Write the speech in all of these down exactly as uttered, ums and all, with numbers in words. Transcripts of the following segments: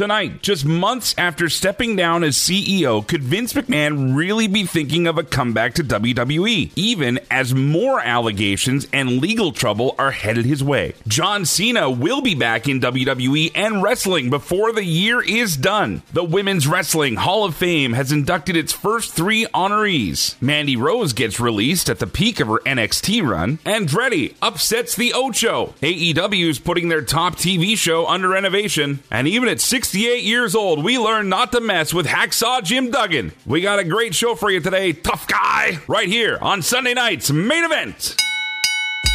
Tonight, just months after stepping down as C E O, could Vince McMahon really be thinking of a comeback to W W E, even as more allegations and legal trouble are headed his way? John Cena will be back in W W E and wrestling before the year is done. The Women's Wrestling Hall of Fame has inducted its first three honorees. Mandy Rose gets released at the peak of her N X T run. Andretti upsets the Ocho. A E W is putting their top T V show under renovation. And even at sixty-eight years old, we learn not to mess with Hacksaw Jim Duggan. We got a great show for you today, tough guy, right here on Sunday night's Main Event.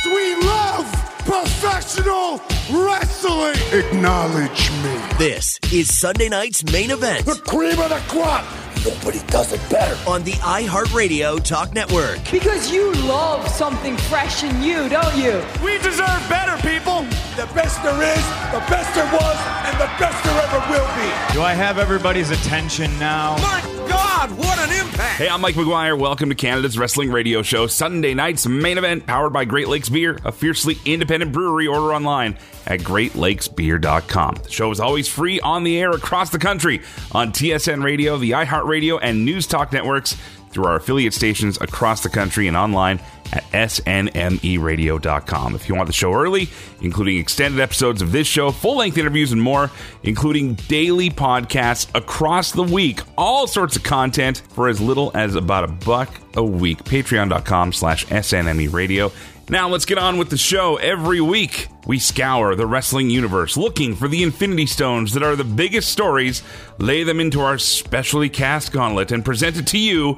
We love professional wrestling. Acknowledge me. This is Sunday night's Main Event. The cream of the crop. Nobody does it better. On the iHeartRadio Talk Network. Because you love something fresh and new, don't you? We deserve better, people. The best there is, the best there was, and the best there ever will be. Do I have everybody's attention now? My God, what an impact. Hey, I'm Mike McGuire. Welcome to Canada's Wrestling Radio Show. Sunday night's Main Event, powered by Great Lakes Beer, a fiercely independent brewery. Order online at great lakes beer dot com. The show is always free on the air across the country on T S N Radio, the iHeartRadio Radio and News Talk networks through our affiliate stations across the country and online at S N M E radio dot com. If you want the show early, including extended episodes of this show, full-length interviews and more, including daily podcasts across the week, all sorts of content for as little as about a buck a week, patreon dot com slash S N M E radio. Now let's get on with the show. Every week, we scour the wrestling universe, looking for the Infinity Stones that are the biggest stories, lay them into our specially cast gauntlet, and present it to you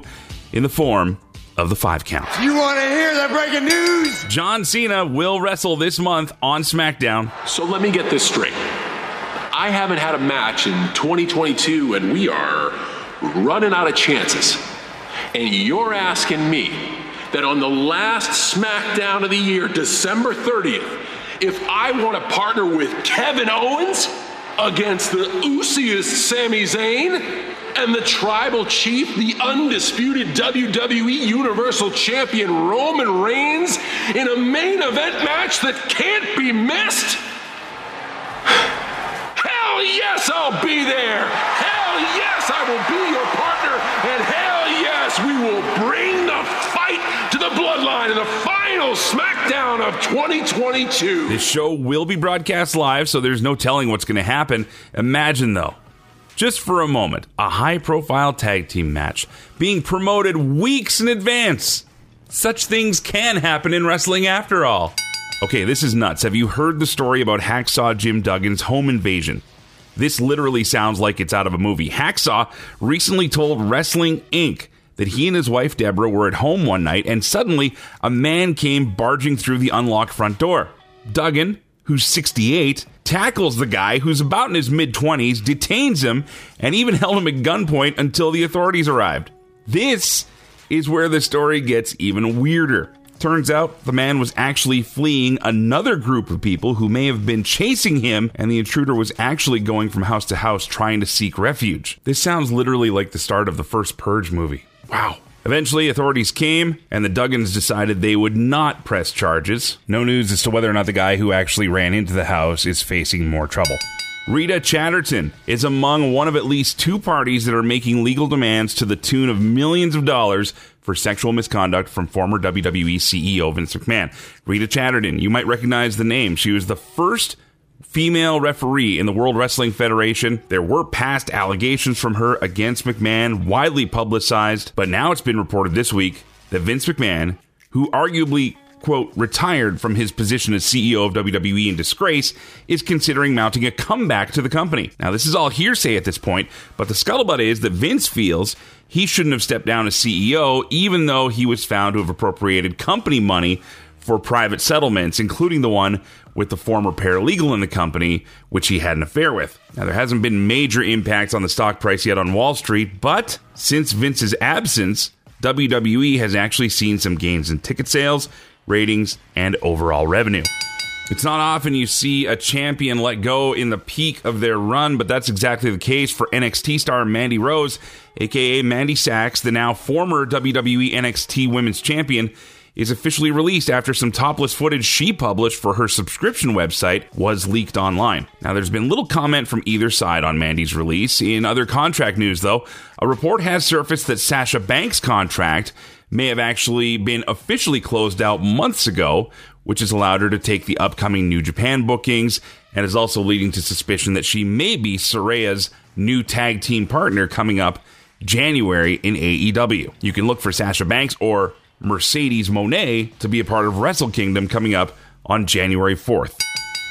in the form of the five count. You want to hear the breaking news? John Cena will wrestle this month on SmackDown. So let me get this straight. I haven't had a match in twenty twenty-two, and we are running out of chances. And you're asking me that on the last SmackDown of the year, December thirtieth, if I want to partner with Kevin Owens against the Usiest Sami Zayn and the Tribal Chief, the undisputed W W E Universal Champion Roman Reigns in a main event match that can't be missed? Hell yes, I'll be there! Hell yes, I will be your partner! And hell yes, we will bring the fight to the bloodline and the final SmackDown of twenty twenty-two. This show will be broadcast live, so there's no telling what's going to happen. Imagine, though, just for a moment, a high-profile tag team match being promoted weeks in advance. Such things can happen in wrestling after all. Okay, this is nuts. Have you heard the story about Hacksaw Jim Duggan's home invasion? This literally sounds like it's out of a movie. Hacksaw recently told Wrestling Incorporated that he and his wife, Deborah, were at home one night, and suddenly a man came barging through the unlocked front door. Duggan, who's sixty-eight, tackles the guy, who's about in his mid-twenties, detains him, and even held him at gunpoint until the authorities arrived. This is where the story gets even weirder. Turns out the man was actually fleeing another group of people who may have been chasing him, and the intruder was actually going from house to house trying to seek refuge. This sounds literally like the start of the first Purge movie. Wow. Eventually, authorities came, and the Duggans decided they would not press charges. No news as to whether or not the guy who actually ran into the house is facing more trouble. Rita Chatterton is among one of at least two parties that are making legal demands to the tune of millions of dollars for sexual misconduct from former W W E C E O Vince McMahon. Rita Chatterton, you might recognize the name. She was the first female referee in the World Wrestling Federation. There were past allegations from her against McMahon, widely publicized, but now it's been reported this week that Vince McMahon, who arguably, quote, retired from his position as C E O of W W E in disgrace, is considering mounting a comeback to the company. Now, this is all hearsay at this point, but the scuttlebutt is that Vince feels he shouldn't have stepped down as C E O, even though he was found to have appropriated company money for private settlements, including the one with the former paralegal in the company, which he had an affair with. Now, there hasn't been major impacts on the stock price yet on Wall Street, but since Vince's absence, W W E has actually seen some gains in ticket sales, ratings, and overall revenue. It's not often you see a champion let go in the peak of their run, but that's exactly the case for N X T star Mandy Rose, aka Mandy Sacks, the now former W W E N X T Women's Champion, is officially released after some topless footage she published for her subscription website was leaked online. Now, there's been little comment from either side on Mandy's release. In other contract news, though, a report has surfaced that Sasha Banks' contract may have actually been officially closed out months ago, which has allowed her to take the upcoming New Japan bookings and is also leading to suspicion that she may be Soraya's new tag team partner coming up January in A E W. You can look for Sasha Banks or Mercedes Moné to be a part of Wrestle Kingdom coming up on January fourth.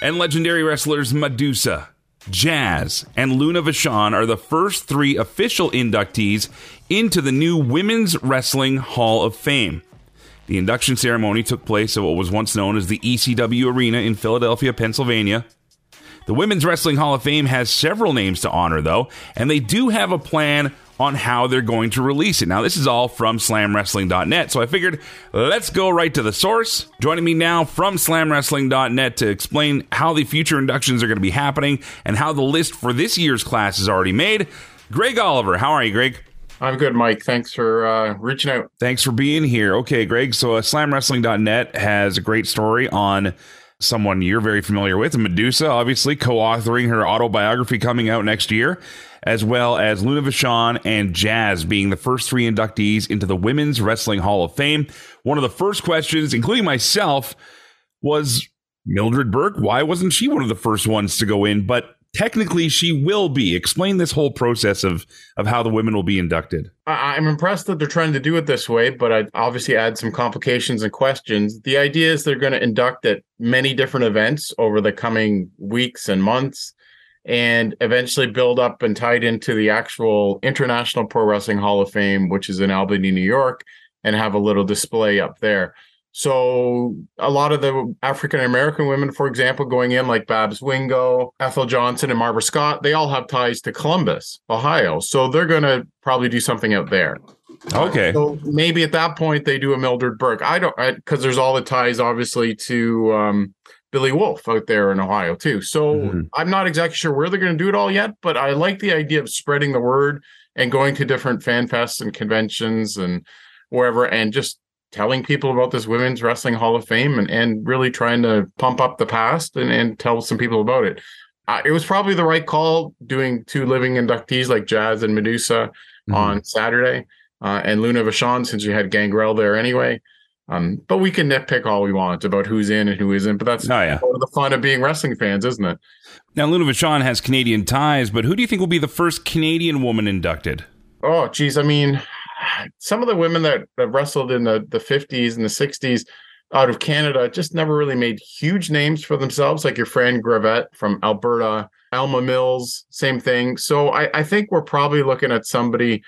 And legendary wrestlers Medusa, Jazz, and Luna Vashon are the first three official inductees into the new Women's Wrestling Hall of Fame. The induction ceremony took place at what was once known as the E C W Arena in Philadelphia, Pennsylvania. The Women's Wrestling Hall of Fame has several names to honor, though, and they do have a plan on how they're going to release it. Now, this is all from Slam Wrestling dot net, so I figured let's go right to the source. Joining me now from Slam Wrestling dot net to explain how the future inductions are going to be happening and how the list for this year's class is already made, Greg Oliver. How are you, Greg? I'm good, Mike. Thanks for uh, reaching out. Thanks for being here. Okay, Greg, so uh, Slam Wrestling dot net has a great story on someone you're very familiar with, Medusa, obviously, co-authoring her autobiography coming out next year, as well as Luna Vashon and Jazz being the first three inductees into the Women's Wrestling Hall of Fame. One of the first questions, including myself, was Mildred Burke. Why wasn't she one of the first ones to go in? But technically, she will be. Explain this whole process of of how the women will be inducted. I'm impressed that they're trying to do it this way, but I obviously add some complications and questions. The idea is they're going to induct at many different events over the coming weeks and months and eventually build up and tie it into the actual International Pro Wrestling Hall of Fame, which is in Albany, New York, and have a little display up there. So a lot of the African-American women, for example, going in like Babs Wingo, Ethel Johnson and Marva Scott, they all have ties to Columbus, Ohio. So they're going to probably do something out there. Okay. Uh, so maybe at that point they do a Mildred Burke. I don't, because there's all the ties, obviously, to um, Billy Wolf out there in Ohio, too. So mm-hmm. I'm not exactly sure where they're going to do it all yet, but I like the idea of spreading the word and going to different fan fests and conventions and wherever and just telling people about this Women's Wrestling Hall of Fame and, and really trying to pump up the past and, and tell some people about it. Uh, it was probably the right call doing two living inductees like Jazz and Medusa mm-hmm. on Saturday uh, and Luna Vashon, since you had Gangrel there anyway. Um, but we can nitpick all we want about who's in and who isn't. But that's oh, yeah. part of the fun of being wrestling fans, isn't it? Now, Luna Vashon has Canadian ties, but who do you think will be the first Canadian woman inducted? Oh, geez. I mean, some of the women that, that wrestled in the, the fifties and the sixties out of Canada just never really made huge names for themselves, like your friend Gravette from Alberta, Alma Mills, same thing. So I, I think we're probably looking at somebody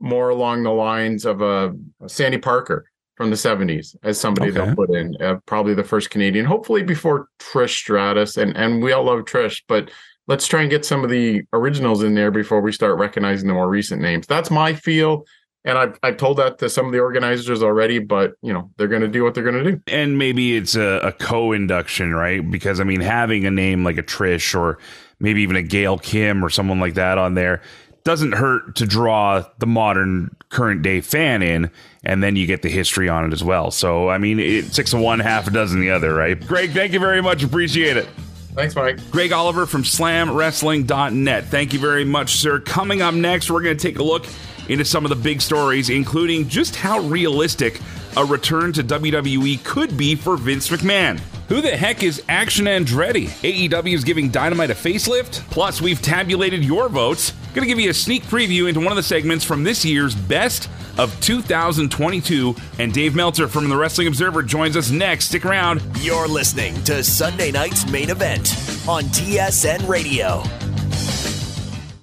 more along the lines of a uh, Sandy Parker from the seventies as somebody okay. they'll put in, uh, probably the first Canadian, hopefully before Trish Stratus. And, and we all love Trish, but let's try and get some of the originals in there before we start recognizing the more recent names. That's my feel. And I've, I've told that to some of the organizers already, but, you know, they're going to do what they're going to do. And maybe it's a, a co-induction, right? Because, I mean, having a name like a Trish or maybe even a Gail Kim or someone like that on there doesn't hurt to draw the modern current day fan in. And then you get the history on it as well. So, I mean, it's six of one, half a dozen the other, right? Greg, thank you very much. Appreciate it. Thanks, Mike. Greg Oliver from Slam Wrestling dot net. Thank you very much, sir. Coming up next, we're going to take a look into some of the big stories, including just how realistic a return to W W E could be for Vince McMahon. Who the heck is Action Andretti? A E W is giving Dynamite a facelift. Plus, we've tabulated your votes. Going to give you a sneak preview into one of the segments from this year's Best of two thousand twenty-two. And Dave Meltzer from the Wrestling Observer joins us next. Stick around. You're listening to Sunday Night's Main Event on T S N Radio.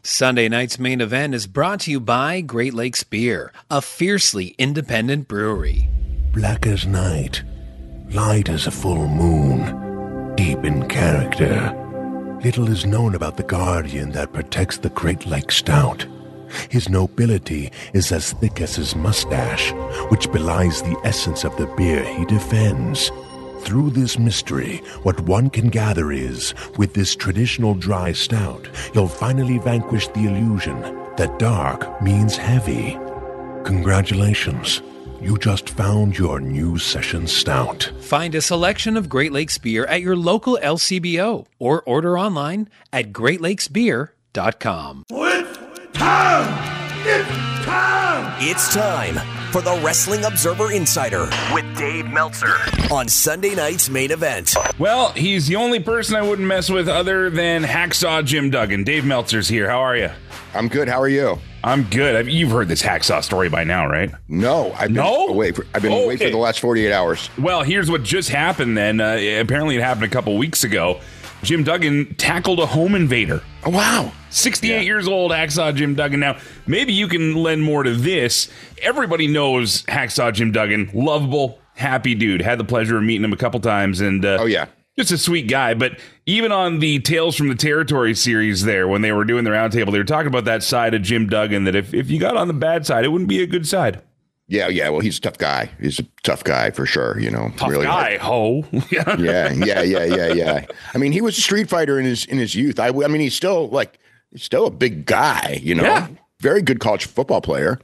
Sunday Night's Main Event is brought to you by Great Lakes Beer, a fiercely independent brewery. Black as night, light as a full moon, deep in character. Little is known about the guardian that protects the Great Lakes Stout. His nobility is as thick as his mustache, which belies the essence of the beer he defends. Through this mystery, what one can gather is, with this traditional dry stout, you'll finally vanquish the illusion that dark means heavy. Congratulations. You just found your new session stout. Find a selection of Great Lakes beer at your local L C B O or order online at great lakes beer dot com. It's time! It's time! It's time for the Wrestling Observer Insider with Dave Meltzer on Sunday night's main event. Well, he's the only person I wouldn't mess with other than Hacksaw Jim Duggan. Dave Meltzer's here. How are you? I'm good. How are you? I'm good. I mean, you've heard this Hacksaw story by now, right? No, I've been no? away. For, I've been okay. away for the last forty-eight hours. Well, here's what just happened then. Uh, apparently it happened a couple weeks ago. Jim Duggan tackled a home invader. Oh, wow. sixty-eight yeah. years old Hacksaw Jim Duggan. Now, maybe you can lend more to this. Everybody knows Hacksaw Jim Duggan. Lovable, happy dude. Had the pleasure of meeting him a couple times. And uh, oh, yeah. Just a sweet guy, but even on the Tales from the Territory series there, when they were doing the roundtable, they were talking about that side of Jim Duggan, that if, if you got on the bad side, it wouldn't be a good side. Yeah, yeah, well, he's a tough guy. He's a tough guy for sure, you know. Tough really guy, like, ho. yeah, yeah, yeah, yeah, yeah. I mean, he was a street fighter in his in his youth. I, I mean, he's still, like, he's still a big guy, you know. Yeah. Very good college football player.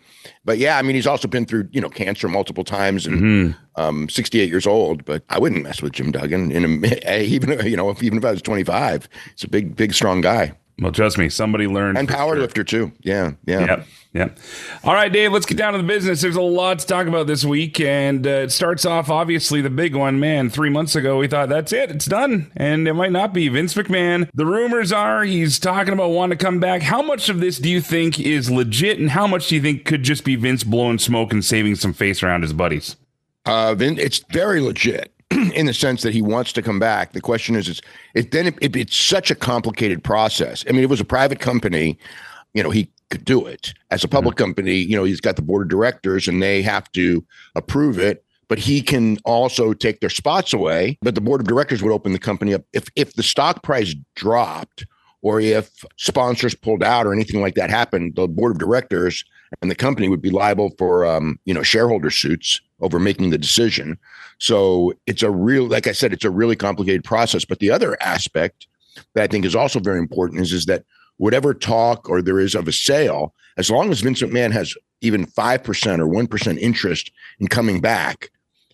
But yeah, I mean, he's also been through, you know, cancer multiple times and mm-hmm. um, sixty-eight years old. But I wouldn't mess with Jim Duggan, in a, even, you know, even if I was twenty-five. He's a big, big, strong guy. Well, trust me, somebody learned. And power sure. lifter, too. Yeah, yeah. Yeah, yeah. All right, Dave, let's get down to the business. There's a lot to talk about this week. And uh, it starts off, obviously, the big one. Man, three months ago, we thought, that's it. It's done. And it might not be. Vince McMahon, the rumors are he's talking about wanting to come back. How much of this do you think is legit? And how much do you think could just be Vince blowing smoke and saving some face around his buddies? Uh, Vin, it's very legit in the sense that he wants to come back. The question is, is it then it, it, it's such a complicated process. I mean, it was a private company. You know, he could do it. As a public mm-hmm. company, you know, he's got the board of directors and they have to approve it. But he can also take their spots away. But the board of directors would open the company up if if the stock price dropped or if sponsors pulled out or anything like that happened. The board of directors and the company would be liable for um, you know, shareholder suits over making the decision. So it's a real, like I said, it's a really complicated process. But the other aspect that I think is also very important is, is that whatever talk or there is of a sale, as long as Vince McMahon has even five percent or one percent interest in coming back,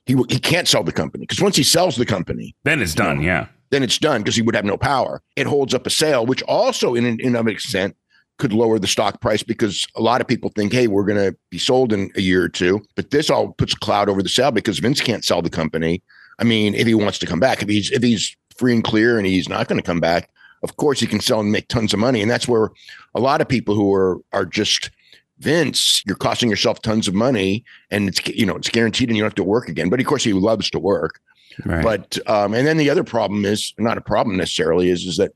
he he can't sell the company. Because once he sells the company, then it's done. You know, yeah. Then it's done because he would have no power. It holds up a sale, which also in an, in an extent could lower the stock price because a lot of people think, hey, we're going to be sold in a year or two. But this all puts a cloud over the sale because Vince can't sell the company. I mean, if he wants to come back, if he's if he's free and clear and he's not going to come back, of course he can sell and make tons of money. And that's where a lot of people who are are just, Vince, you're costing yourself tons of money and it's, you know, it's guaranteed and you don't have to work again. But of course he loves to work. Right. But um, and then the other problem is, not a problem necessarily, is, is that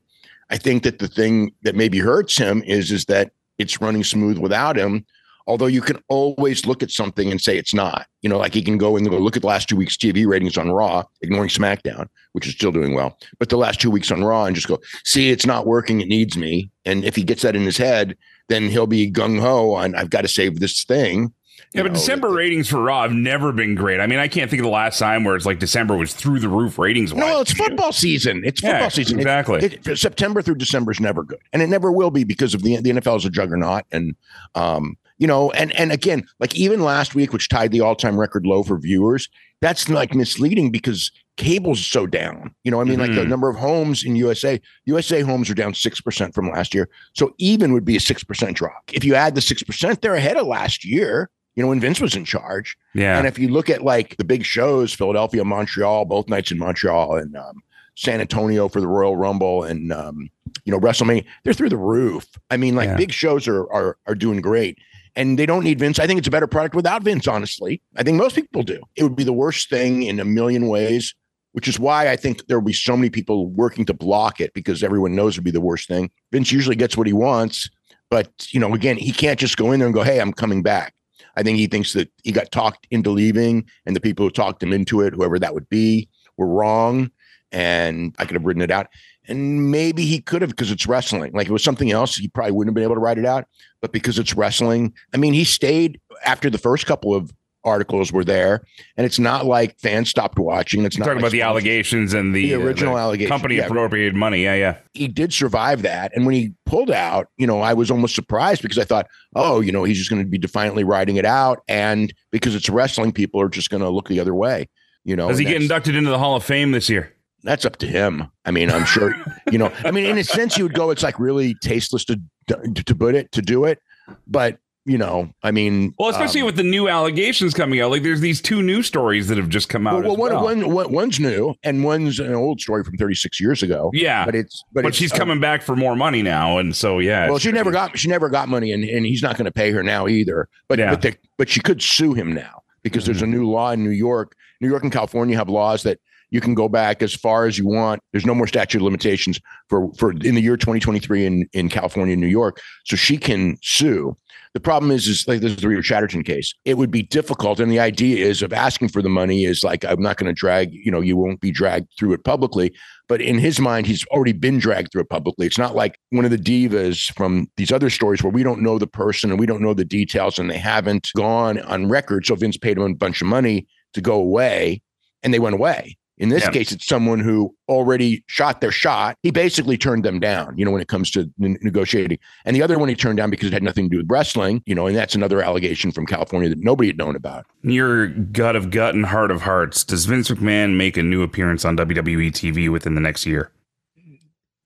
I think that the thing that maybe hurts him is, is that it's running smooth without him, although you can always look at something and say it's not. You know, like he can go and go look at the last two weeks' T V ratings on Raw, ignoring SmackDown, which is still doing well, but the last two weeks on Raw and just go, see, it's not working. It needs me. And if he gets that in his head, then he'll be gung-ho on, I've got to save this thing. Yeah, but December ratings for Raw have never been great. I mean, I can't think of the last time where it's like December was through the roof ratings-wise. No, it's football season. It's football yeah, season. Exactly. It, it, September through December is never good. And it never will be because of the, the N F L is a juggernaut. And, um, you know, and, and again, like even last week, which tied the all-time record low for viewers, that's like misleading because cable's so down. You know, I mean, mm-hmm. like the number of homes in U S A, U S A homes are down six percent from last year. So even would be a six percent drop. If you add the six percent, they're ahead of last year. You know, when Vince was in charge. Yeah. And if you look at like the big shows, Philadelphia, Montreal, both nights in Montreal and um, San Antonio for the Royal Rumble and, um, you know, WrestleMania, they're through the roof. I mean, like yeah. big shows are, are are doing great and they don't need Vince. I think it's a better product without Vince, honestly. I think most people do. It would be the worst thing in a million ways, which is why I think there will be so many people working to block it because everyone knows it would be the worst thing. Vince usually gets what he wants, but, you know, again, he can't just go in there and go, hey, I'm coming back. I think he thinks that he got talked into leaving and the people who talked him into it, whoever that would be, were wrong. And I could have written it out. And maybe he could have because it's wrestling. Like it was something else, he probably wouldn't have been able to write it out. But because it's wrestling, I mean, he stayed after the first couple of articles were there, and it's not like fans stopped watching. It's You're not talking like about the allegations and the, the original uh, the allegations. Company yeah. appropriated money. Yeah, yeah. He did survive that, and when he pulled out, you know, I was almost surprised because I thought, oh, you know, he's just going to be defiantly riding it out, and because it's wrestling, people are just going to look the other way. You know, does he get inducted into the Hall of Fame this year? That's up to him. I mean, I'm sure, you know, I mean, in a sense you would go, it's like really tasteless to, to, to put it, to do it. But, you know, I mean, well, especially um, with the new allegations coming out, like there's these two new stories that have just come out. Well, as one, well. One, one, one's new and one's an old story from thirty-six years ago. Yeah. But it's, but, but it's, she's uh, coming back for more money now. And so, yeah. Well, she never got, she never got money and, and he's not going to pay her now either, but, yeah. but, they, but she could sue him now because mm-hmm. there's a new law in New York. New York and California have laws that you can go back as far as you want. There's no more statute of limitations for, for in the year twenty twenty-three in, in California and New York. So she can sue. The problem is, is like this is the Rita Chatterton case. It would be difficult. And the idea is of asking for the money is like, I'm not going to drag, you know, you won't be dragged through it publicly. But in his mind, he's already been dragged through it publicly. It's not like one of the divas from these other stories where we don't know the person and we don't know the details and they haven't gone on record. So Vince paid him a bunch of money to go away and they went away. In this yeah. case, it's someone who already shot their shot. He basically turned them down, you know, when it comes to n- negotiating. And the other one he turned down because it had nothing to do with wrestling, you know, and that's another allegation from California that nobody had known about. Your gut of gut and heart of hearts, does Vince McMahon make a new appearance on W W E T V within the next year?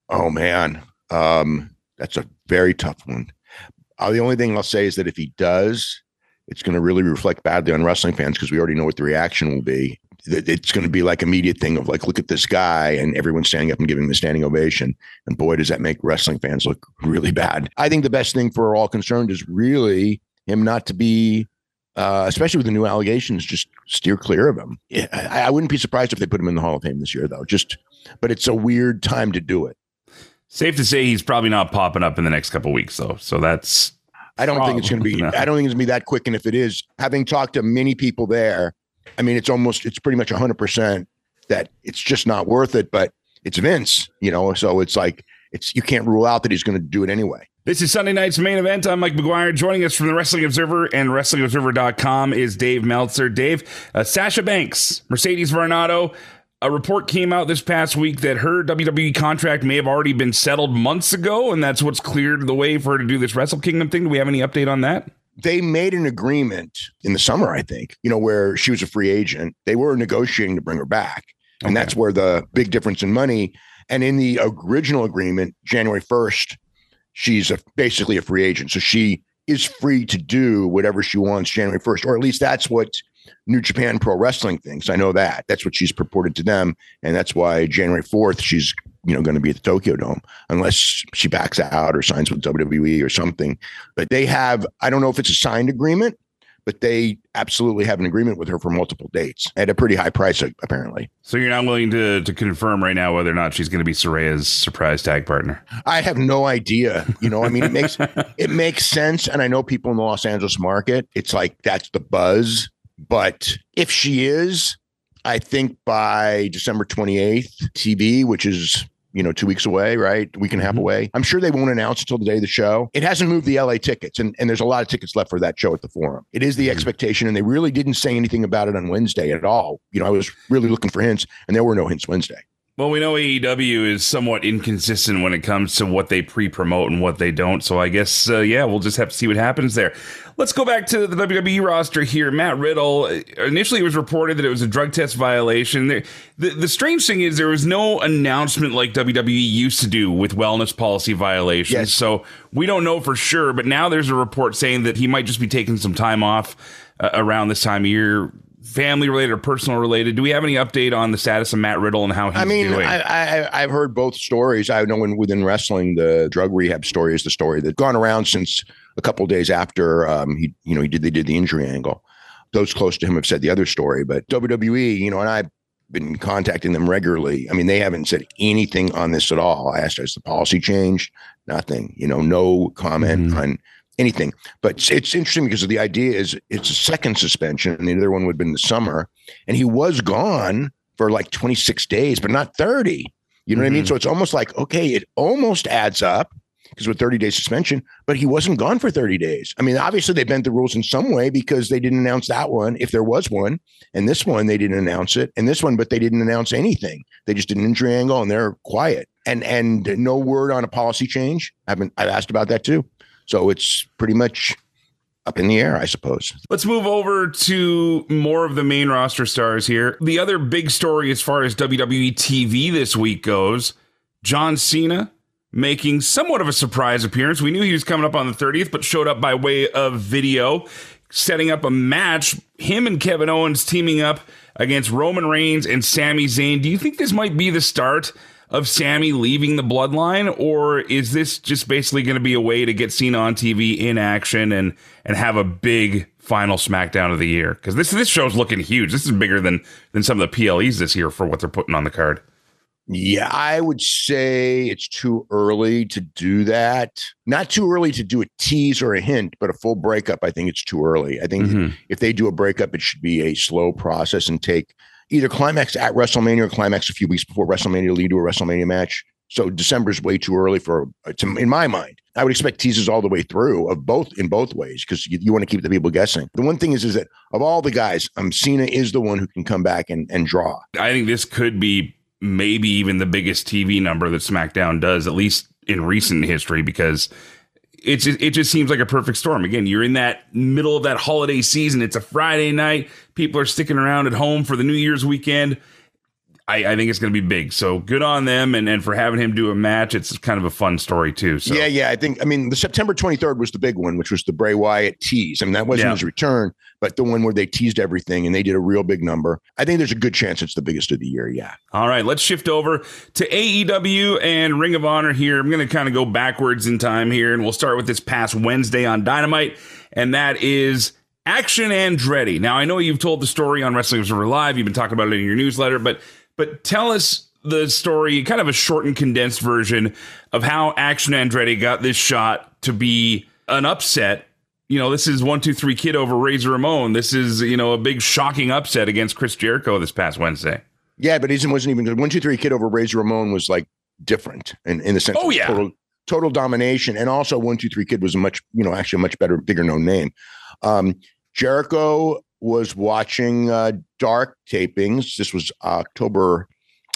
Oh, man. Um, that's a very tough one. Uh, the only thing I'll say is that if he does, it's going to really reflect badly on wrestling fans because we already know what the reaction will be. It's going to be like immediate thing of like, look at this guy and everyone standing up and giving him a standing ovation. And boy, does that make wrestling fans look really bad. I think the best thing for all concerned is really him not to be, uh, especially with the new allegations, just steer clear of him. Yeah, I, I wouldn't be surprised if they put him in the Hall of Fame this year, though. Just, but it's a weird time to do it. Safe to say he's probably not popping up in the next couple of weeks, though. So that's. I don't problem. think it's going to be, no. I don't think it's going to be that quick. And if it is, having talked to many people there, I mean, it's almost, it's pretty much one hundred percent that it's just not worth it, but it's Vince, you know, so it's like, it's you can't rule out that he's going to do it anyway. This is Sunday night's main event. I'm Mike McGuire. Joining us from the Wrestling Observer and wrestling observer dot com is Dave Meltzer. Dave, uh, Sasha Banks, Mercedes Varnado. A report came out this past week that her W W E contract may have already been settled months ago, and that's what's cleared the way for her to do this Wrestle Kingdom thing. Do we have any update on that? They made an agreement in the summer, I think, you know, where she was a free agent. They were negotiating to bring her back, and okay. that's where the big difference in money. And in the original agreement, January first, she's a, basically a free agent. So she is free to do whatever she wants January first, or at least that's what New Japan Pro Wrestling thinks. I know that. That's what she's purported to them. And that's why January fourth, she's, you know, going to be at the Tokyo Dome unless she backs out or signs with W W E or something. But they have, I don't know if it's a signed agreement, but they absolutely have an agreement with her for multiple dates at a pretty high price, apparently. So you're not willing to to confirm right now whether or not she's going to be Soraya's surprise tag partner? I have no idea. You know, I mean, it makes it makes sense. And I know people in the Los Angeles market, it's like that's the buzz. But if she is, I think by December twenty-eighth, T V, which is, you know, two weeks away, right? A week and a half mm-hmm. away. I'm sure they won't announce until the day of the show. It hasn't moved the L A tickets, and, and there's a lot of tickets left for that show at the Forum. It is the mm-hmm. expectation, and they really didn't say anything about it on Wednesday at all. You know, I was really looking for hints, and there were no hints Wednesday. Well, we know A E W is somewhat inconsistent when it comes to what they pre-promote and what they don't. So I guess, uh, yeah, we'll just have to see what happens there. Let's go back to the W W E roster here. Matt Riddle, initially it was reported that it was a drug test violation. The, the, the strange thing is there was no announcement like W W E used to do with wellness policy violations. Yes. So we don't know for sure. But now there's a report saying that he might just be taking some time off uh, around this time of year. Family related or personal related. Do we have any update on the status of Matt Riddle and how he's doing? I mean, doing? I, I, I've heard both stories. I know in, within wrestling, the drug rehab story is the story that's gone around since a couple of days after um, he, you know, he did they did the injury angle. Those close to him have said the other story, but W W E, you know, and I've been contacting them regularly. I mean, they haven't said anything on this at all. I asked, has the policy changed? Nothing. You know, no comment mm-hmm. on. Anything. But it's interesting because the idea is it's a second suspension and the other one would have been in the summer. And he was gone for like twenty-six days, but not thirty. You know mm-hmm. what I mean? So it's almost like, okay, it almost adds up. because of a thirty day suspension, but he wasn't gone for thirty days. I mean, obviously they bent the rules in some way because they didn't announce that one, if there was one, and this one, they didn't announce it, and this one, but they didn't announce anything. They just did an injury angle and they're quiet, and, and no word on a policy change. I've been, I've asked about that too. So it's pretty much up in the air, I suppose. Let's move over to more of the main roster stars here. The other big story as far as W W E T V this week goes, John Cena making somewhat of a surprise appearance. We knew he was coming up on the thirtieth, but showed up by way of video, setting up a match, him and Kevin Owens teaming up against Roman Reigns and Sami Zayn. Do you think this might be the start of Sami leaving the bloodline, or is this just basically going to be a way to get Cena on T V in action and and have a big final SmackDown of the year? Because this this show's looking huge. This is bigger than than some of the P L Es this year for what they're putting on the card. Yeah, I would say it's too early to do that. Not too early to do a tease or a hint, but a full breakup, I think it's too early. I think mm-hmm. if they do a breakup, it should be a slow process and take either climax at WrestleMania or climax a few weeks before WrestleMania to lead to a WrestleMania match. So December's way too early for, to, in my mind. I would expect teases all the way through of both in both ways, because you, you want to keep the people guessing. The one thing is, is that of all the guys, um, Cena is the one who can come back and, and draw. I think this could be maybe even the biggest T V number that SmackDown does, at least in recent history, because it's it just seems like a perfect storm. Again, you're in that middle of that holiday season. It's a Friday night. People are sticking around at home for the New Year's weekend. I, I think it's going to be big. So good on them. And, and for having him do a match, it's kind of a fun story, too. So. Yeah, yeah. I think, I mean, the September twenty-third was the big one, which was the Bray Wyatt tease. I mean, that wasn't yeah. his return, but the one where they teased everything and they did a real big number. I think there's a good chance it's the biggest of the year. Yeah. All right. Let's shift over to A E W and Ring of Honor here. I'm going to kind of go backwards in time here, and we'll start with this past Wednesday on Dynamite. And that is Action Andretti. Now, I know you've told the story on Wrestling Observer Live. You've been talking about it in your newsletter, but But tell us the story, kind of a short and condensed version of how Action Andretti got this shot to be an upset. You know, this is one, two, three kid over Razor Ramon. This is, you know, a big shocking upset against Chris Jericho this past Wednesday. Yeah, but it wasn't even good. One, two, three kid over Razor Ramon was like different in, in the sense oh, of yeah. total, total domination. And also one, two, three kid was a much, you know, actually a much better, bigger known name. Um, Jericho was watching uh, Dark tapings. This was October,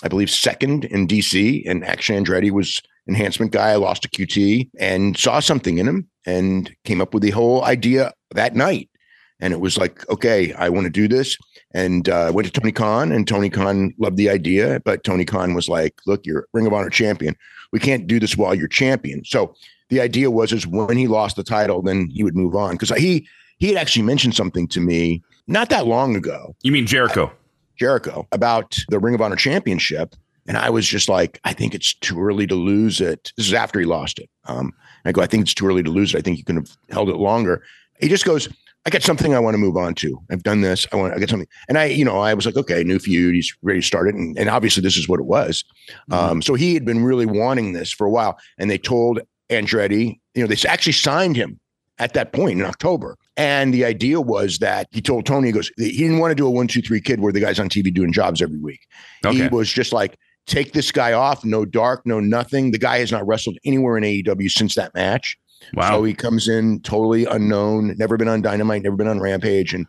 I believe, second in D C, and Action Andretti was enhancement guy, lost to Q T, and saw something in him and came up with the whole idea that night. And it was like, okay, I want to do this. And I uh, went to Tony Khan, and Tony Khan loved the idea, but Tony Khan was like, look, you're Ring of Honor champion. We can't do this while you're champion. So the idea was is when he lost the title, then he would move on. Because he, he had actually mentioned something to me not that long ago. You mean Jericho? Uh, Jericho, about the Ring of Honor Championship. And I was just like, I think it's too early to lose it. This is after he lost it. Um, and I go, I think it's too early to lose it. I think you could have held it longer. He just goes, I got something I want to move on to. I've done this. I want I got something. And I, you know, I was like, okay, new feud. He's ready to start it. And, and obviously this is what it was. Mm-hmm. Um, so he had been really wanting this for a while. And they told Andretti, you know, they actually signed him at that point in October. And the idea was that he told Tony, he goes, he didn't want to do a one, two, three kid where the guy's on T V doing jobs every week. Okay. He was just like, take this guy off. No Dark, no nothing. The guy has not wrestled anywhere in A E W since that match. Wow. So he comes in totally unknown, never been on Dynamite, never been on Rampage, and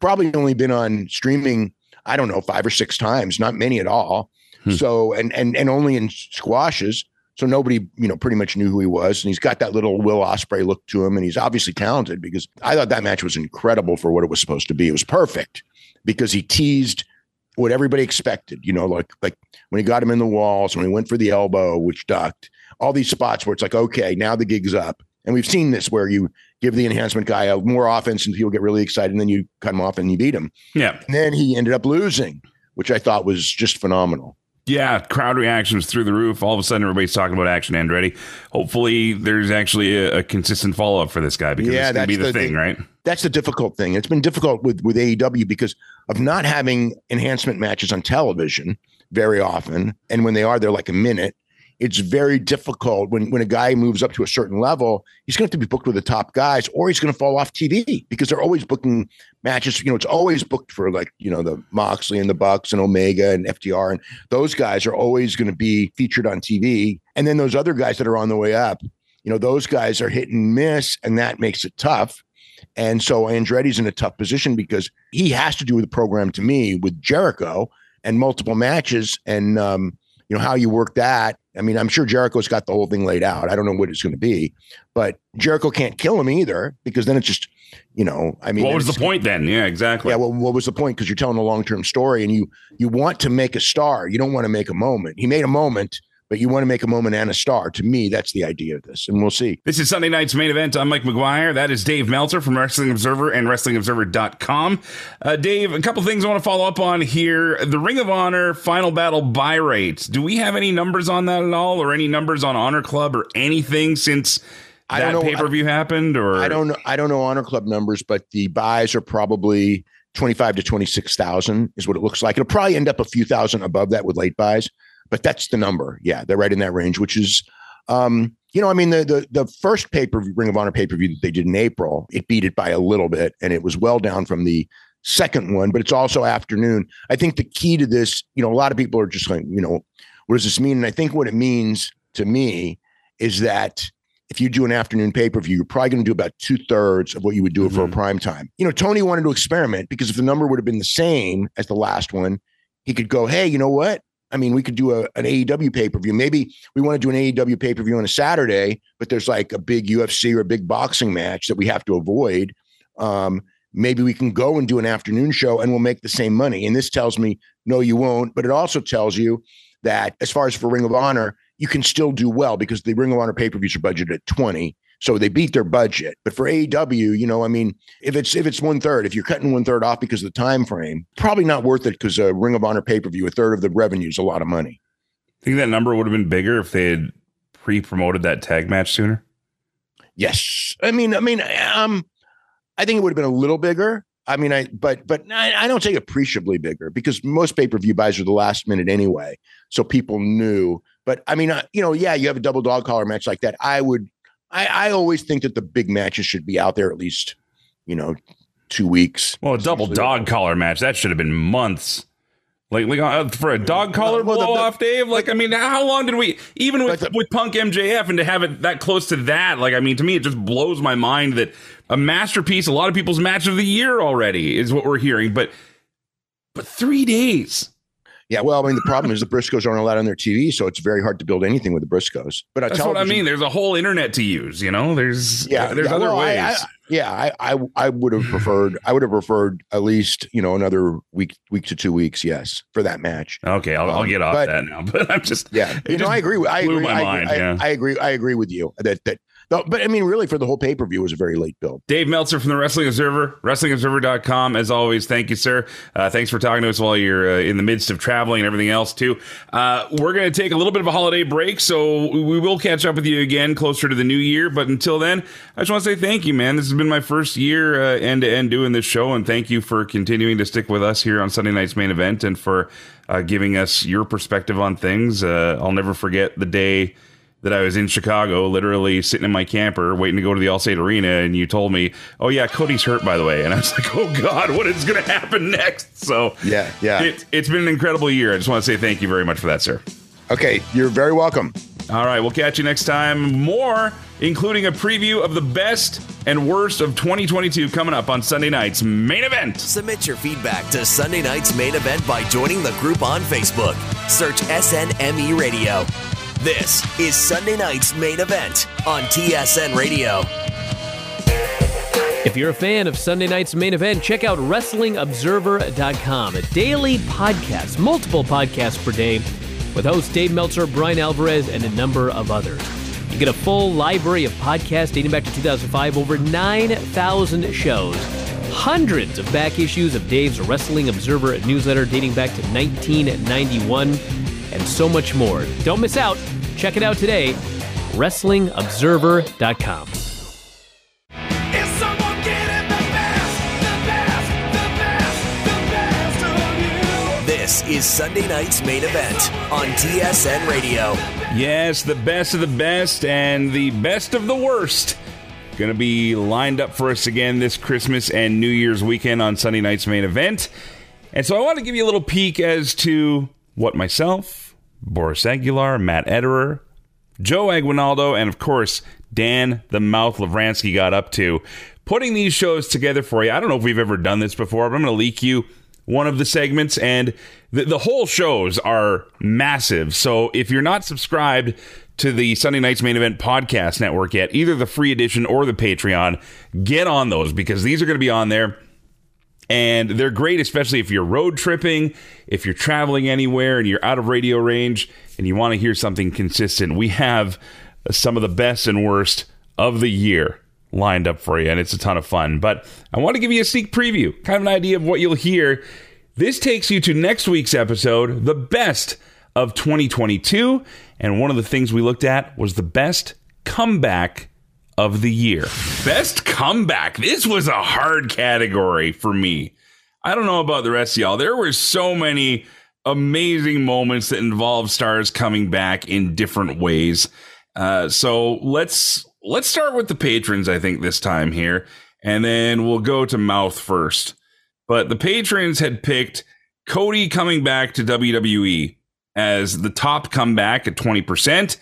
probably only been on streaming, I don't know, five or six times, not many at all. Hmm. So, and, and, and only in squashes. So nobody, you know, pretty much knew who he was. And he's got that little Will Ospreay look to him. And he's obviously talented, because I thought that match was incredible for what it was supposed to be. It was perfect because he teased what everybody expected, you know, like like when he got him in the walls, when he went for the elbow, which ducked, all these spots where it's like, okay, now the gig's up. And we've seen this where you give the enhancement guy a more offense and people get really excited, and then you cut him off and you beat him. Yeah. And then he ended up losing, which I thought was just phenomenal. Yeah, crowd reactions through the roof. All of a sudden, everybody's talking about Action Andretti. Hopefully, there's actually a, a consistent follow-up for this guy, because yeah, it's going to be the, the thing, the, right? That's the difficult thing. It's been difficult with, with A E W because of not having enhancement matches on television very often. And when they are, they're like a minute. It's very difficult when, when a guy moves up to a certain level, he's going to have to be booked with the top guys, or he's going to fall off T V, because they're always booking matches. You know, it's always booked for, like, you know, the Moxley and the Bucks and Omega and F T R. And those guys are always going to be featured on T V. And then those other guys that are on the way up, you know, those guys are hit and miss, and that makes it tough. And so Andretti's in a tough position because he has to do the program, to me, with Jericho and multiple matches and, um, you know, how you work that. I mean, I'm sure Jericho's got the whole thing laid out. I don't know what it's going to be, but Jericho can't kill him either, because then it's just, you know, I mean, what was the point then? Yeah, exactly. Yeah. Well, what was the point? Because you're telling a long-term story, and you, you want to make a star. You don't want to make a moment. He made a moment, but you want to make a moment and a star. To me, that's the idea of this, and we'll see. This is Sunday night's main event. I'm Mike McGuire. That is Dave Meltzer from Wrestling Observer and Wrestling Observer dot com. Uh, Dave, a couple things I want to follow up on here. The Ring of Honor Final Battle buy rates. Do we have any numbers on that at all, or any numbers on Honor Club or anything since I that pay-per-view happened? Or I don't know. I don't know Honor Club numbers, but the buys are probably twenty-five to twenty-six thousand is what it looks like. It'll probably end up a few thousand above that with late buys. But that's the number. Yeah, they're right in that range, which is, um, you know, I mean, the the, the first pay-per-view, Ring of Honor pay-per-view that they did in April, it beat it by a little bit, and it was well down from the second one, but it's also afternoon. I think the key to this, you know, a lot of people are just like, you know, what does this mean? And I think what it means to me is that if you do an afternoon pay-per-view, you're probably going to do about two-thirds of what you would do mm-hmm. for a prime time. You know, Tony wanted to experiment, because if the number would have been the same as the last one, he could go, hey, you know what? I mean, we could do a, an A E W pay-per-view. Maybe we want to do an A E W pay-per-view on a Saturday, but there's like a big U F C or a big boxing match that we have to avoid. Um, maybe we can go and do an afternoon show and we'll make the same money. And this tells me, no, you won't. But it also tells you that as far as for Ring of Honor, you can still do well, because the Ring of Honor pay-per-views are budgeted at twenty. So they beat their budget. But for A E W, you know, I mean, if it's if it's one third, if you're cutting one third off because of the time frame, probably not worth it, because a Ring of Honor pay-per-view, a third of the revenue is a lot of money. I think that number would have been bigger if they had pre-promoted that tag match sooner. Yes. I mean, I mean, um, I think it would have been a little bigger. I mean, I but but I, I don't say appreciably bigger, because most pay-per-view buys are the last minute anyway. So people knew. But I mean, I, you know, yeah, you have a double dog collar match like that. I would. I, I always think that the big matches should be out there at least, you know, two weeks. Well, a double dog collar match, that should have been months. Like, like for a dog collar well, blow the, the, off, Dave? Like, I mean, how long did we, even with, the, with Punk M J F, and to have it that close to that, like, I mean, to me, it just blows my mind that a masterpiece, a lot of people's match of the year already is what we're hearing. But, but three days. Yeah, well, I mean, the problem is the Briscoes aren't allowed on their T V, so it's very hard to build anything with the Briscoes. But that's what I mean. There's a whole internet to use, you know. There's yeah, there's yeah, other well, ways. I, I, yeah, I I, I would have preferred I would have preferred at least you know another week week to two weeks, yes, for that match. Okay, I'll, um, I'll get off but, that now. But I'm just yeah, you know, I agree. With, I agree. My I, mind, I, yeah. I, I agree. I agree with you that that. But I mean, really, for the whole pay-per-view, it was a very late build. Dave Meltzer from the Wrestling Observer, Wrestling Observer dot com. As always, thank you, sir. Uh, thanks for talking to us while you're uh, in the midst of traveling and everything else, too. Uh, we're going to take a little bit of a holiday break, so we will catch up with you again closer to the new year. But until then, I just want to say thank you, man. This has been my first year uh, end-to-end doing this show, and thank you for continuing to stick with us here on Sunday Night's Main Event, and for uh, giving us your perspective on things. Uh, I'll never forget the day that I was in Chicago, literally sitting in my camper waiting to go to the Allstate Arena, and you told me, oh yeah, Cody's hurt, by the way. And I was like, oh God, what is going to happen next? So yeah, yeah, it, it's been an incredible year. I just want to say thank you very much for that, sir. Okay, you're very welcome. All right, we'll catch you next time. More, including a preview of the best and worst of twenty twenty-two coming up on Sunday Night's Main Event. Submit your feedback to Sunday Night's Main Event by joining the group on Facebook. Search S N M E Radio. This is Sunday Night's Main Event on T S N Radio. If you're a fan of Sunday Night's Main Event, check out Wrestling Observer dot com, a daily podcast, multiple podcasts per day, with hosts Dave Meltzer, Brian Alvarez, and a number of others. You get a full library of podcasts dating back to two thousand five, over nine thousand shows, hundreds of back issues of Dave's Wrestling Observer newsletter dating back to nineteen ninety-one, and so much more. Don't miss out. Check it out today, Wrestling Observer dot com. This is Sunday Night's Main Event on T S N Radio. Yes, the best of the best and the best of the worst. Going to be lined up for us again this Christmas and New Year's weekend on Sunday Night's Main Event. And so I want to give you a little peek as to what myself, Boris Aguilar, Matt Ederer, Joe Aguinaldo, and of course Dan the Mouth Lavransky got up to. Putting these shows together for you. I don't know if we've ever done this before, but I'm going to leak you one of the segments, and the, the whole shows are massive. So if you're not subscribed to the Sunday Night's Main Event Podcast Network yet, either the free edition or the Patreon, get on those, because these are going to be on there. And they're great, especially if you're road tripping, if you're traveling anywhere and you're out of radio range and you want to hear something consistent. We have some of the best and worst of the year lined up for you, and it's a ton of fun. But I want to give you a sneak preview, kind of an idea of what you'll hear. This takes you to next week's episode, the best of twenty twenty-two. And one of the things we looked at was the best comeback of the year. Best comeback. This was a hard category for me. I don't know about the rest of y'all. There were so many amazing moments that involved stars coming back in different ways. Uh, so let's let's start with the patrons, I think, this time here. And then we'll go to Mouth first. But the patrons had picked Cody coming back to W W E as the top comeback at twenty percent.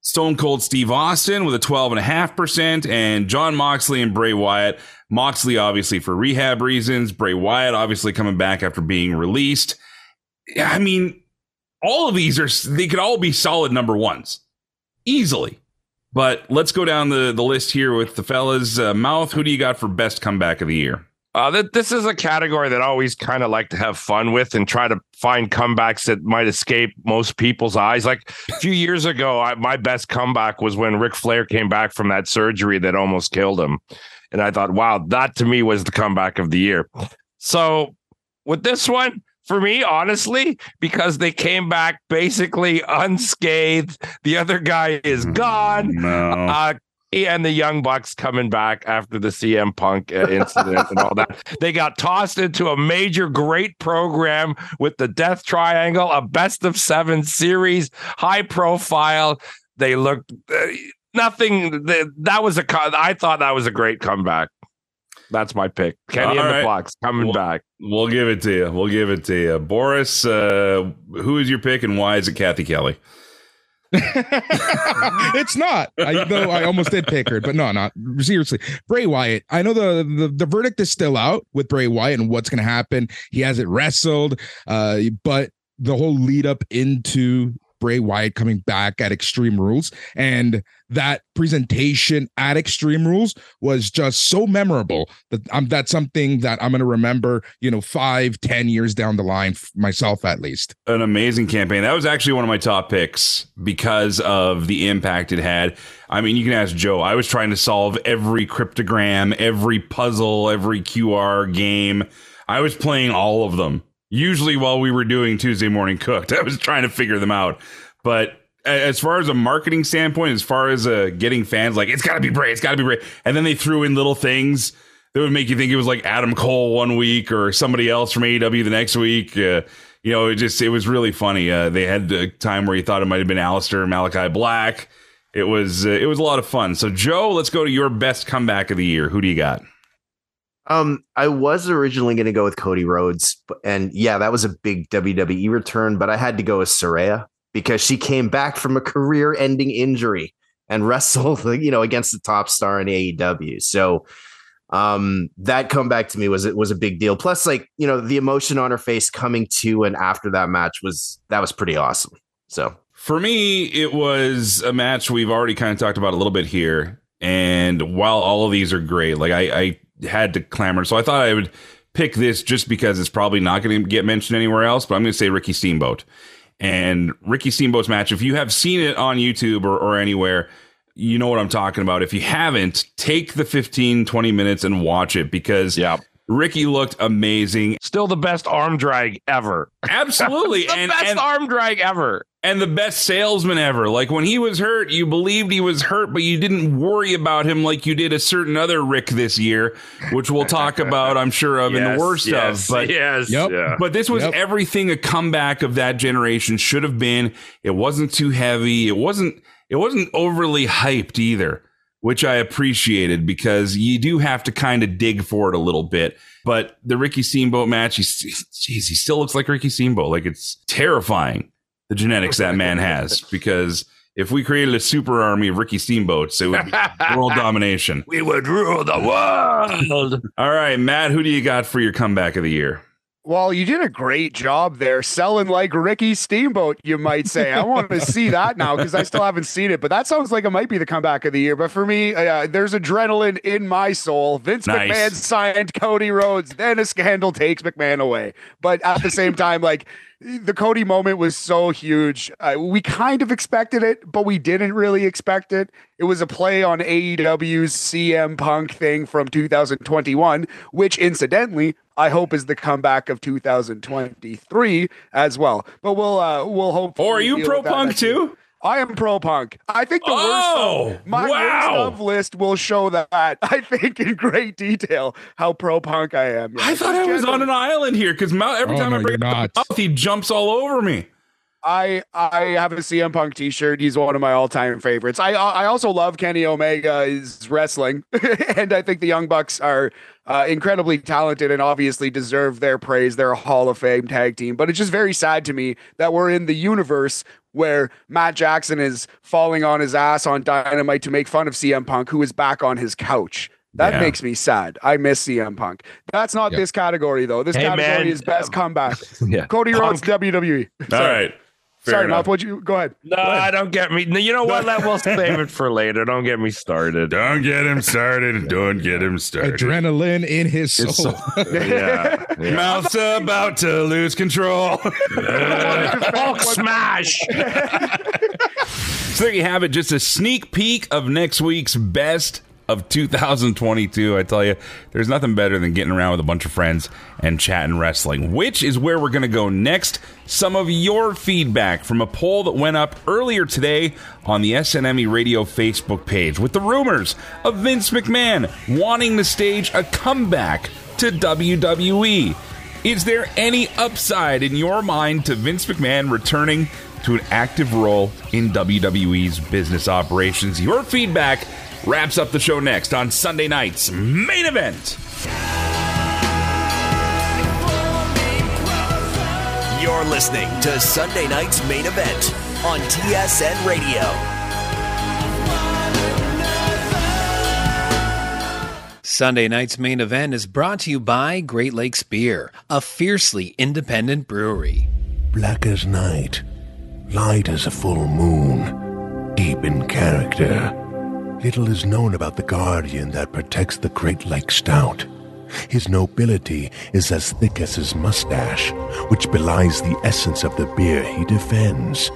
Stone Cold Steve Austin with a twelve point five percent, and John Moxley and Bray Wyatt. Moxley, obviously, for rehab reasons. Bray Wyatt, obviously, coming back after being released. I mean, all of these are, they could all be solid number ones. Easily. But let's go down the, the list here with the fellas. Uh, Mouth, who do you got for best comeback of the year? Uh, that this is a category that I always kind of like to have fun with and try to find comebacks that might escape most people's eyes. Like a few years ago, I, my best comeback was when Ric Flair came back from that surgery that almost killed him. And I thought, wow, that to me was the comeback of the year. So with this one, for me, honestly, because they came back basically unscathed. The other guy is gone. No. Uh, and the Young Bucks coming back after the C M Punk uh, incident and all that. They got tossed into a major great program with the Death Triangle, a best of seven series, high profile. They looked uh, nothing. They, that was a, I thought that was a great comeback. That's my pick. Kenny all and right. The Bucks coming we'll, back. We'll give it to you. We'll give it to you. Boris, uh, who is your pick and why is it Kathy Kelly? It's not. I, though I almost did pick her, but no, not seriously. Bray Wyatt. I know the, the the verdict is still out with Bray Wyatt and what's going to happen. He hasn't wrestled, uh, but the whole lead up into Bray Wyatt coming back at Extreme Rules and that presentation at Extreme Rules was just so memorable that I'm, that's something that I'm going to remember, you know, five, ten years down the line, myself at least. An amazing campaign. That was actually one of my top picks because of the impact it had. I mean, you can ask Joe. I was trying to solve every cryptogram, every puzzle, every Q R game. I was playing all of them. Usually while we were doing Tuesday Morning Cooked, I was trying to figure them out. But as far as a marketing standpoint, as far as uh, getting fans like, it's got to be Bray, it's got to be Bray. And then they threw in little things that would make you think it was like Adam Cole one week or somebody else from A E W the next week. Uh, you know, it just it was really funny. Uh, they had a time where you thought it might have been Alistair and Malachi Black. It was uh, it was a lot of fun. So, Joe, let's go to your best comeback of the year. Who do you got? Um, I was originally going to go with Cody Rhodes, and yeah, that was a big W W E return, but I had to go with Saraya because she came back from a career-ending injury and wrestled, you know, against the top star in A E W. So, um, that comeback to me was it was a big deal. Plus, like, you know, the emotion on her face coming to and after that match was that was pretty awesome. So for me, it was a match we've already kind of talked about a little bit here, and while all of these are great, like I. I had to clamor. So I thought I would pick this just because it's probably not going to get mentioned anywhere else, but I'm going to say Ricky Steamboat. And Ricky Steamboat's match, if you have seen it on YouTube or, or anywhere, you know what I'm talking about. If you haven't, take the fifteen, twenty minutes and watch it because yeah. Ricky looked amazing. Still the best arm drag ever. Absolutely. the and, best and, arm drag ever. And the best salesman ever. Like when he was hurt, you believed he was hurt, but you didn't worry about him like you did a certain other Rick this year, which we'll talk about, I'm sure, of yes, in the worst yes, of. But, yes, yep. yeah. but this was yep. everything a comeback of that generation should have been. It wasn't too heavy. It wasn't. It wasn't overly hyped either, which I appreciated because you do have to kind of dig for it a little bit. But the Ricky Steamboat match, he's, geez, he still looks like Ricky Steamboat. Like it's terrifying. The genetics that man has because If we created a super army of Ricky Steamboats, it would be world domination. We would rule the world. All right, Matt, who do you got for your comeback of the year? Well, you did a great job there selling like Ricky Steamboat, you might say. I want to see that now because I still haven't seen it, but that sounds like it might be the comeback of the year. But for me, uh, there's adrenaline in my soul. Vince nice. McMahon signed Cody Rhodes, then a scandal takes McMahon away. But at the same time, like, the Cody moment was so huge. Uh, we kind of expected it, but we didn't really expect it. It was a play on A E W's C M Punk thing from two thousand twenty-one, which incidentally, I hope is the comeback of two thousand twenty-three as well. But we'll uh, we'll hope. Or are you pro Punk too? I am pro Punk. I think the oh, worst of, my wow. worst of list will show that, I think, in great detail how pro Punk I am. Yeah, I thought I was on an island here because every oh, time no, I bring up the mouth, he jumps all over me. I I have a C M Punk t-shirt. He's one of my all-time favorites. I I also love Kenny Omega's wrestling, and I think the Young Bucks are uh, incredibly talented and obviously deserve their praise. They're a Hall of Fame tag team, but it's just very sad to me that we're in the universe where Matt Jackson is falling on his ass on Dynamite to make fun of C M Punk, who is back on his couch. That yeah. makes me sad. I miss C M Punk. That's not yep. this category, though. This hey, category man. is best comeback. yeah. Cody Rhodes, Punk. W W E. All right. Fair Sorry, Mouth, would you go ahead? No, go ahead. Don't get me. You know what? Let we'll save it for later. Don't get me started. Don't get him started. Don't get him started. Adrenaline in his soul. soul. yeah. yeah. Mouth's about to lose control. Hulk smash. So there you have it. Just a sneak peek of next week's best of two thousand twenty-two. I tell you, there's nothing better than getting around with a bunch of friends and chatting wrestling, which is where we're going to go next. Some of your feedback from a poll that went up earlier today on the S N M E Radio Facebook page with the rumors of Vince McMahon wanting to stage a comeback to W W E. Is there any upside in your mind to Vince McMahon returning to an active role in W W E's business operations? Your feedback wraps up the show next on Sunday night's Main Event. You're listening to Sunday night's Main Event on T S N Radio. Sunday night's Main Event is brought to you by Great Lakes Beer, a fiercely independent brewery. Black as night, light as a full moon, deep in character. Little is known about the guardian that protects the Great Lakes Stout. His nobility is as thick as his mustache, which belies the essence of the beer he defends.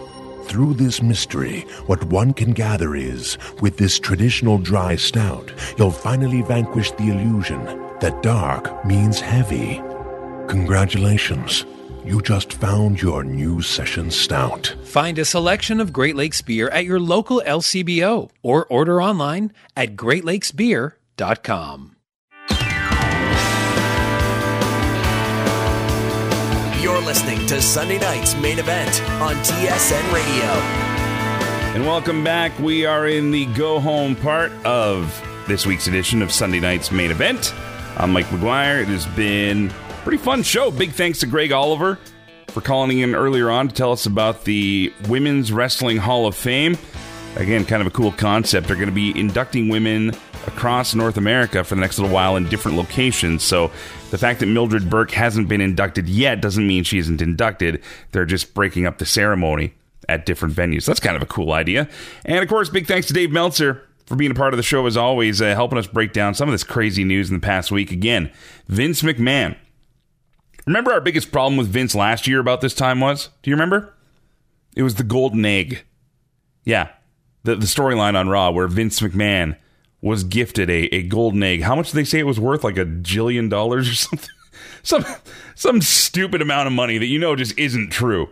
Through this mystery, what one can gather is, with this traditional dry stout, you'll finally vanquish the illusion that dark means heavy. Congratulations. You just found your new session stout. Find a selection of Great Lakes beer at your local L C B O or order online at great lakes beer dot com. You're listening to Sunday night's Main Event on T S N Radio. And welcome back. We are in the go home part of this week's edition of Sunday night's Main Event. I'm Mike McGuire. It has been pretty fun show. Big thanks to Greg Oliver for calling in earlier on to tell us about the Women's Wrestling Hall of Fame. Again, kind of a cool concept. They're going to be inducting women across North America for the next little while in different locations. So the fact that Mildred Burke hasn't been inducted yet doesn't mean she isn't inducted. They're just breaking up the ceremony at different venues. That's kind of a cool idea. And of course, big thanks to Dave Meltzer for being a part of the show as always, uh, helping us break down some of this crazy news in the past week. Again, Vince McMahon. Remember our biggest problem with Vince last year about this time was? Do you remember? It was the golden egg. Yeah. The the storyline on Raw where Vince McMahon was gifted a, a golden egg. How much did they say it was worth? Like a jillion dollars or something? some, some stupid amount of money that you know just isn't true.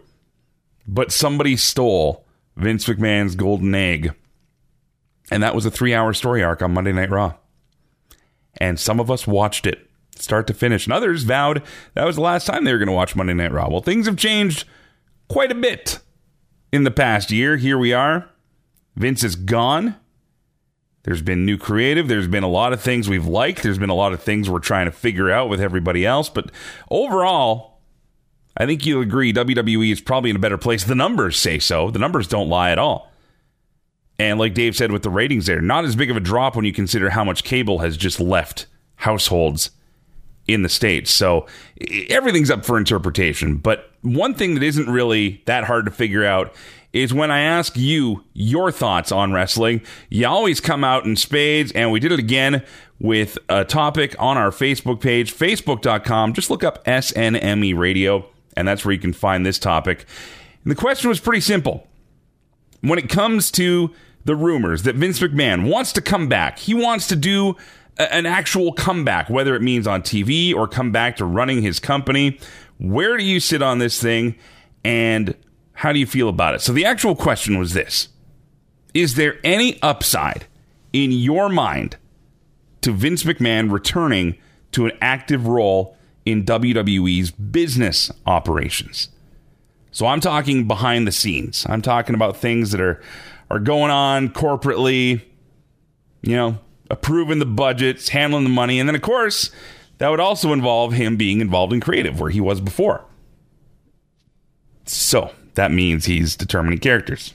But somebody stole Vince McMahon's golden egg. And that was a three-hour story arc on Monday Night Raw. And some of us watched it start to finish, and others vowed that was the last time they were going to watch Monday Night Raw. Well, things have changed quite a bit in the past year. Here we are. Vince is gone. There's been new creative. There's been a lot of things we've liked. There's been a lot of things we're trying to figure out with everybody else. But overall, I think you'll agree W W E is probably in a better place. The numbers say so. The numbers don't lie at all. And like Dave said with the ratings there, not as big of a drop when you consider how much cable has just left households in the States. So everything's up for interpretation. But one thing that isn't really that hard to figure out is when I ask you your thoughts on wrestling, you always come out in spades, and we did it again with a topic on our Facebook page, facebook dot com. Just look up S N M E Radio, and that's where you can find this topic. And the question was pretty simple. When it comes to the rumors that Vince McMahon wants to come back, he wants to do a- an actual comeback, whether it means on T V or come back to running his company, where do you sit on this thing, and how do you feel about it? So the actual question was this. Is there any upside in your mind to Vince McMahon returning to an active role in W W E's business operations? So I'm talking behind the scenes. I'm talking about things that are, are going on corporately, you know, approving the budgets, handling the money. And then, of course, that would also involve him being involved in creative, where he was before. So that means he's determining characters.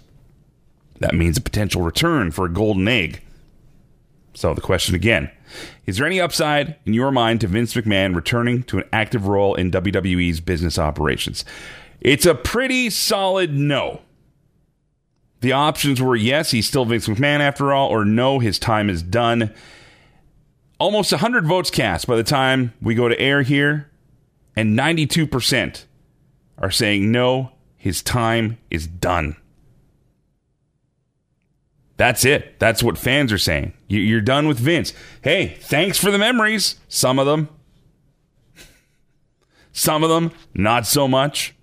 That means a potential return for a golden egg. So the question again, is there any upside in your mind to Vince McMahon returning to an active role in W W E's business operations? It's a pretty solid no. The options were yes, he's still Vince McMahon after all, or no, his time is done. Almost one hundred votes cast by the time we go to air here, and ninety-two percent are saying no, his time is done. That's it. That's what fans are saying. You're done with Vince. Hey, thanks for the memories. Some of them. Some of them, not so much.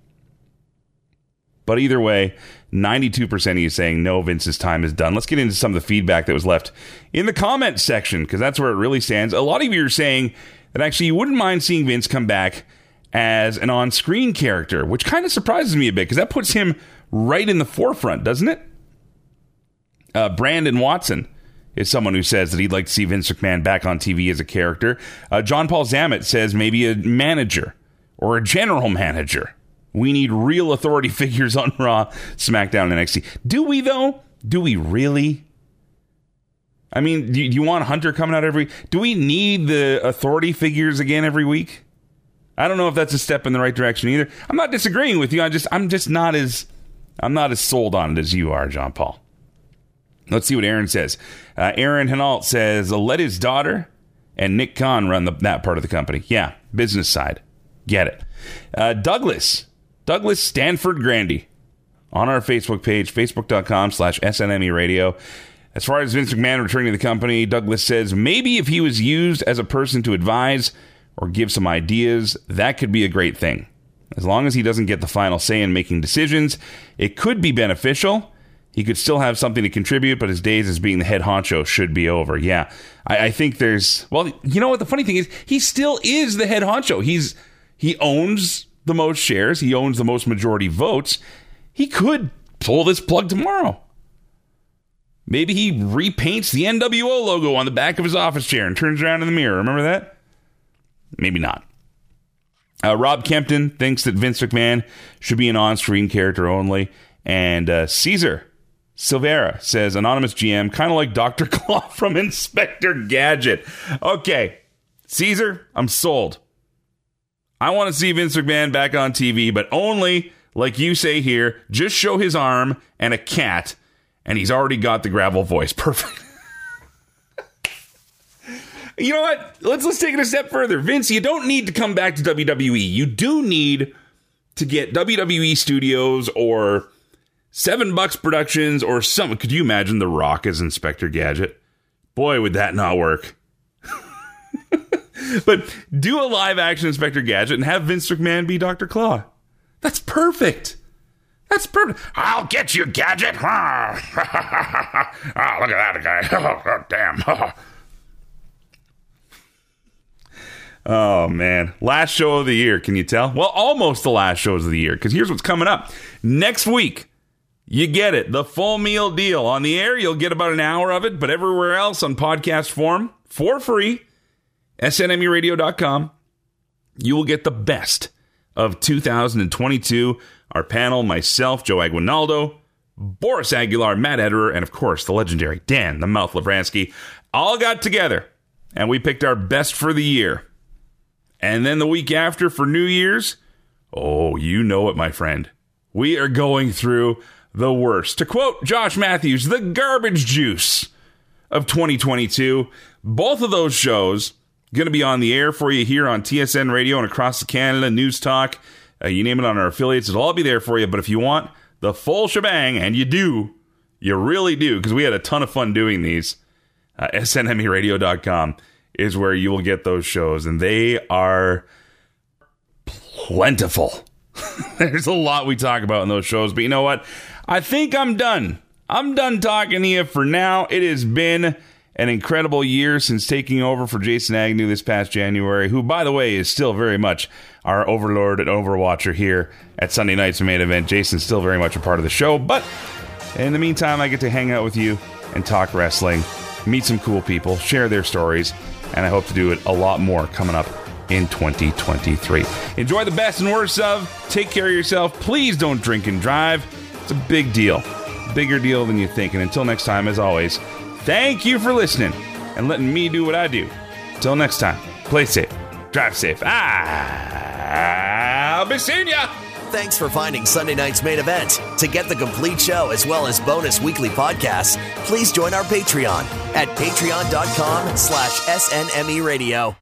But either way, ninety-two percent of you saying, no, Vince's time is done. Let's get into some of the feedback that was left in the comment section, because that's where it really stands. A lot of you are saying that actually you wouldn't mind seeing Vince come back as an on-screen character, which kind of surprises me a bit, because that puts him right in the forefront, doesn't it? Uh, Brandon Watson is someone who says that he'd like to see Vince McMahon back on T V as a character. Uh, John Paul Zammit says maybe a manager or a general manager. We need real authority figures on Raw, SmackDown, and N X T. Do we, though? Do we really? I mean, do you want Hunter coming out every... Do we need the authority figures again every week? I don't know if that's a step in the right direction either. I'm not disagreeing with you. I just, I'm just not as... I'm not as sold on it as you are, John Paul. Let's see what Aaron says. Uh, Aaron Hinault says, let his daughter and Nick Khan run the, that part of the company. Yeah, business side. Get it. Uh, Douglas... Douglas Stanford Grandy on our Facebook page, facebook dot com slash S N M E radio. As far as Vince McMahon returning to the company, Douglas says, maybe if he was used as a person to advise or give some ideas, that could be a great thing. As long as he doesn't get the final say in making decisions, it could be beneficial. He could still have something to contribute, but his days as being the head honcho should be over. Yeah, I, I think there's... Well, you know what? The funny thing is, he still is the head honcho. He's He owns... the most shares, he owns the most majority votes. He could pull this plug tomorrow. Maybe he repaints the N W O logo on the back of his office chair and turns around in the mirror. Remember that? Maybe not. Uh, Rob Kempton thinks that Vince McMahon should be an on-screen character only. And uh, Caesar Silvera says, anonymous G M, kind of like Doctor Claw from Inspector Gadget. Okay, Caesar, I'm sold. I want to see Vince McMahon back on T V, but only, like you say here, just show his arm and a cat, and he's already got the gravel voice. Perfect. You know what? Let's let's take it a step further. Vince, you don't need to come back to W W E. You do need to get W W E Studios or Seven Bucks Productions or something. Could you imagine The Rock as Inspector Gadget? Boy, would that not work. But do a live-action Inspector Gadget and have Vince McMahon be Doctor Claw. That's perfect. That's perfect. I'll get you, Gadget. Oh, look at that guy. Oh, oh damn. Oh. Oh, man. Last show of the year, can you tell? Well, almost the last shows of the year, because here's what's coming up. Next week, you get it, the full meal deal. On the air, you'll get about an hour of it, but everywhere else on podcast form, for free, S N M E radio dot com, you will get the best of two thousand twenty-two. Our panel, myself, Joe Aguinaldo, Boris Aguilar, Matt Ederer, and of course, the legendary Dan, the Mouth Livransky, all got together and we picked our best for the year. And then the week after for New Year's, oh, you know it, my friend. We are going through the worst. To quote Josh Matthews, the garbage juice of twenty twenty-two. Both of those shows going to be on the air for you here on T S N Radio and across Canada, News Talk. Uh, you name it on our affiliates. It'll all be there for you. But if you want the full shebang, and you do, you really do, because we had a ton of fun doing these, uh, S N M E radio dot com is where you will get those shows. And they are plentiful. There's a lot we talk about in those shows. But you know what? I think I'm done. I'm done talking to you for now. It has been an incredible year since taking over for Jason Agnew this past January, who, by the way, is still very much our overlord and overwatcher here at Sunday Night's Main Event. Jason's still very much a part of the show. But in the meantime, I get to hang out with you and talk wrestling, meet some cool people, share their stories, and I hope to do it a lot more coming up in twenty twenty-three. Enjoy the best and worst of. Take care of yourself. Please don't drink and drive. It's a big deal. Bigger deal than you think. And until next time, as always, thank you for listening and letting me do what I do. Till next time, play safe, drive safe. I'll be seeing ya. Thanks for finding Sunday Night's Main Event. To get the complete show as well as bonus weekly podcasts, please join our Patreon at patreon dot com slash S N M E radio.